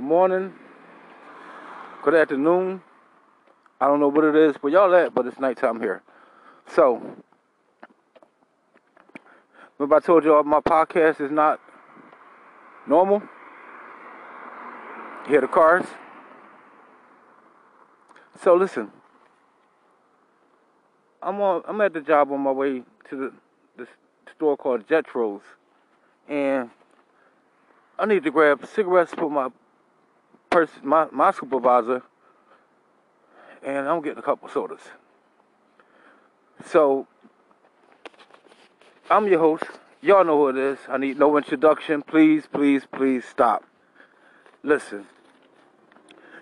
Morning, good afternoon. I don't know what it is for y'all at, but it's nighttime here. So, remember I told y'all my podcast is not normal. You hear the cars? So listen, I'm at the job on my way to the store called Jetro's, and I need to grab cigarettes for my supervisor, and I'm getting a couple sodas. So I'm your host. Y'all know who it is. I need no introduction. Please stop. Listen,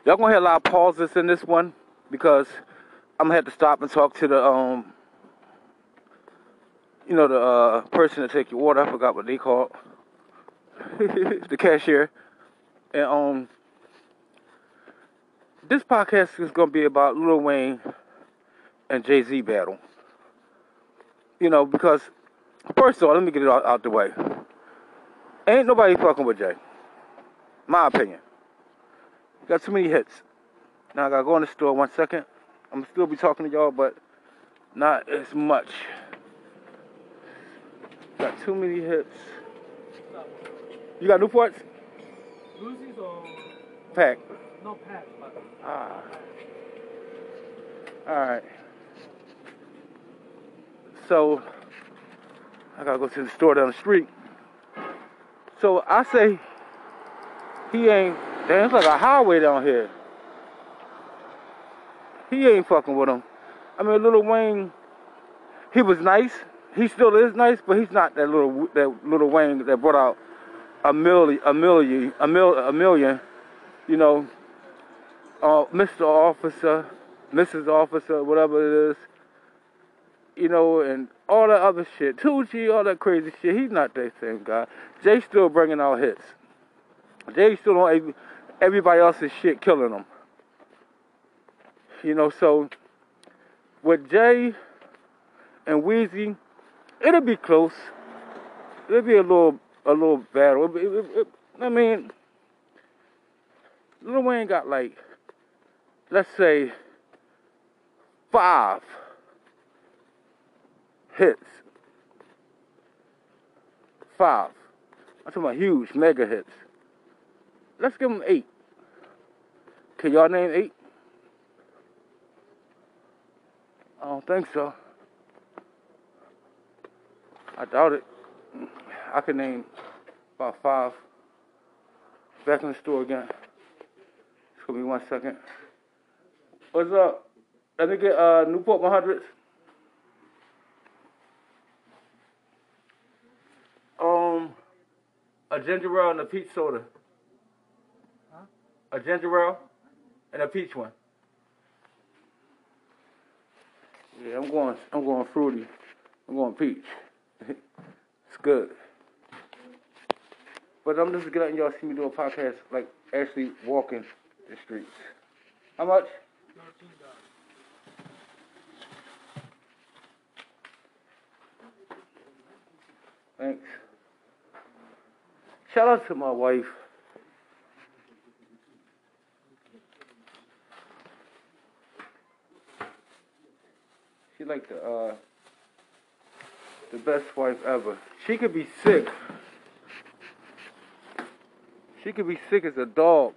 y'all gonna hear a lot of pauses in this one because I'm gonna have to stop and talk to the the person that take your order. I forgot what they called. The cashier. And this podcast is going to be about Lil Wayne and Jay-Z battle. You know, because, first of all, let me get it out the way. Ain't nobody fucking with Jay. My opinion. Got too many hits. Now I got to go in the store 1 second. I'm going to still be talking to y'all, but not as much. Got too many hits. You got Newports? Lucy's or... Pack. No pack. Alright. So, I gotta go to the store down the street. So, I say, he ain't, damn, it's like a highway down here. He ain't fucking with him. I mean, Lil Wayne, he was nice. He still is nice, but he's not that Lil Wayne that brought out a million, you know, Mr. Officer, Mrs. Officer, whatever it is, you know, and all that other shit, 2G, all that crazy shit. He's not that same guy. Jay's still bringing out hits. Jay's still on everybody else's shit, killing them. You know, so with Jay and Weezy, it'll be close. It'll be a little battle. I mean, Lil Wayne got like, let's say, 5 hits. 5. I'm talking about huge, mega hits. Let's give him 8. Can y'all name 8? I don't think so. I doubt it. I could name about 5. Back in the store again. It's gonna be 1 second. What's up? Let me get Newport 100s. A ginger ale and a peach soda. Huh? A ginger ale and a peach one. Yeah, I'm going fruity. I'm going peach. It's good. But I'm just letting y'all see me do a podcast, like actually walking the streets. How much? Thanks. Shout out to my wife. She's like the best wife ever. She could be sick. She could be sick as a dog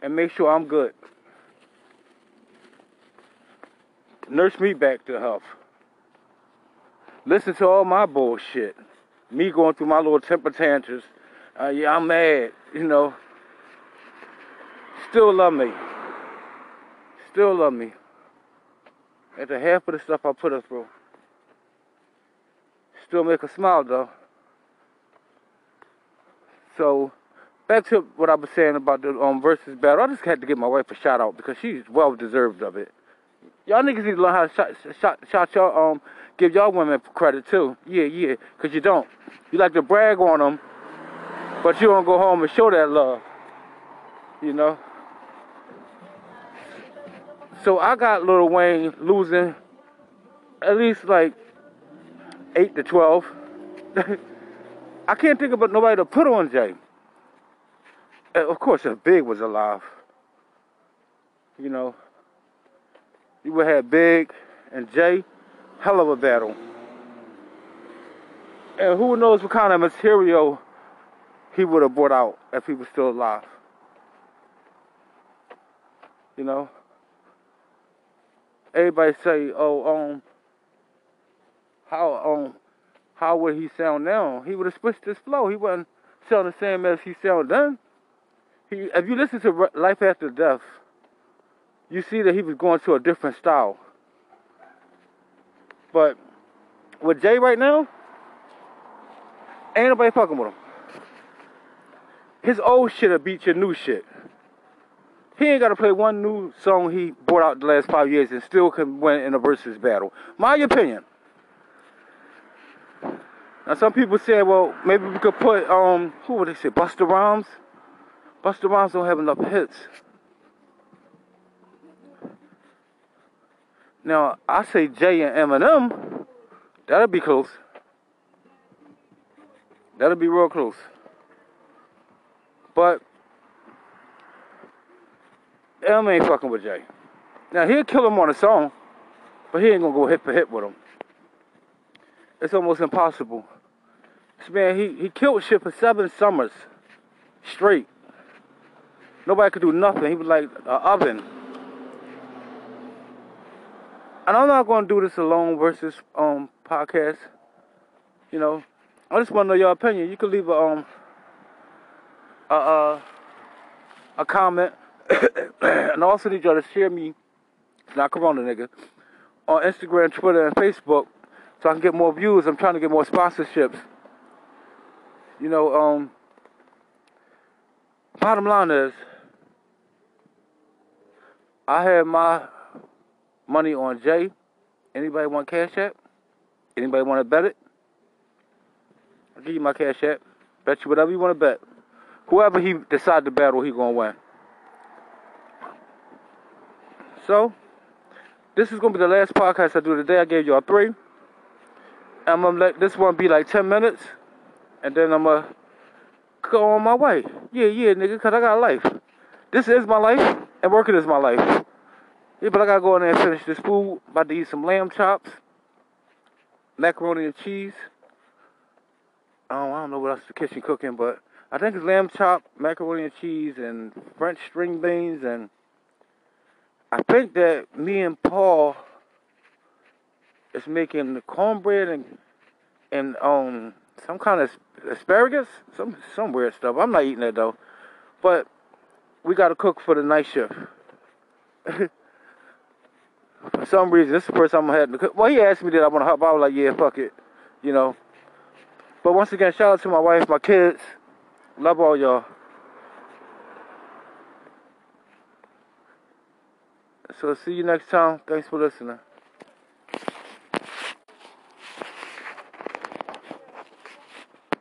and make sure I'm good. Nurse me back to health. Listen to all my bullshit. Me going through my little temper tantrums yeah, I'm mad, you know. Still love me. Still love me. After half of the stuff I put her through. Still make her smile, though. So, back to what I was saying about the versus battle. I just had to give my wife a shout out because she's well deserved of it. Y'all niggas need to learn how to shout y'all, give y'all women credit too. Yeah, because you don't. You like to brag on them, but you don't go home and show that love, you know? So I got Lil Wayne losing at least like 8 to 12. I can't think about nobody to put on Jay. Of course, if Big was alive, you know, you would have Big and Jay, hell of a battle. And who knows what kind of material he would have brought out if he was still alive. You know? Everybody say, how would he sound now? He would have switched his flow. He wasn't sound the same as he sounded then. If you listen to Life After Death, you see that he was going to a different style. But with Jay right now, ain't nobody fucking with him. His old shit'll beat your new shit. He ain't got to play one new song he brought out the last 5 years and still can win in a versus battle. My opinion. Now some people say, well, maybe we could put, who would they say, Busta Rhymes? Busta Rhymes don't have enough hits. Now, I say Jay and Eminem, that'll be close. That'll be real close. But Em ain't fucking with Jay. Now, he'll kill him on a song, but he ain't gonna go hit for hit with him. It's almost impossible. This man, he killed shit for 7 summers straight. Nobody could do nothing. He was like an oven. And I'm not going to do this alone versus podcast. You know, I just want to know your opinion. You can leave a comment. And I also need y'all to share me, it's not Corona, nigga, on Instagram, Twitter, and Facebook so I can get more views. I'm trying to get more sponsorships. You know, bottom line is, I have my money on Jay. Anybody want Cash App? Anybody want to bet it? I'll give you my Cash App. Bet you whatever you want to bet. Whoever he decide to battle, he gonna win. So, this is gonna be the last podcast I do today. I gave y'all 3. I'm gonna let this one be like 10 minutes, and then I'm gonna go on my way. Yeah, nigga, cause I got a life. This is my life, and working is my life. Yeah, but I gotta go in there and finish this food. About to eat some lamb chops, macaroni and cheese. I don't know what else the kitchen cooking, but I think it's lamb chop, macaroni and cheese, and French string beans. And I think that me and Paul is making the cornbread and some kind of asparagus, some weird stuff. I'm not eating that though, but we gotta cook for the night shift. For some reason, this is the first time I had to cook. Well, he asked me that I want to help. I was like, yeah, fuck it, you know. But once again, shout out to my wife, my kids. Love all y'all. So, see you next time. Thanks for listening.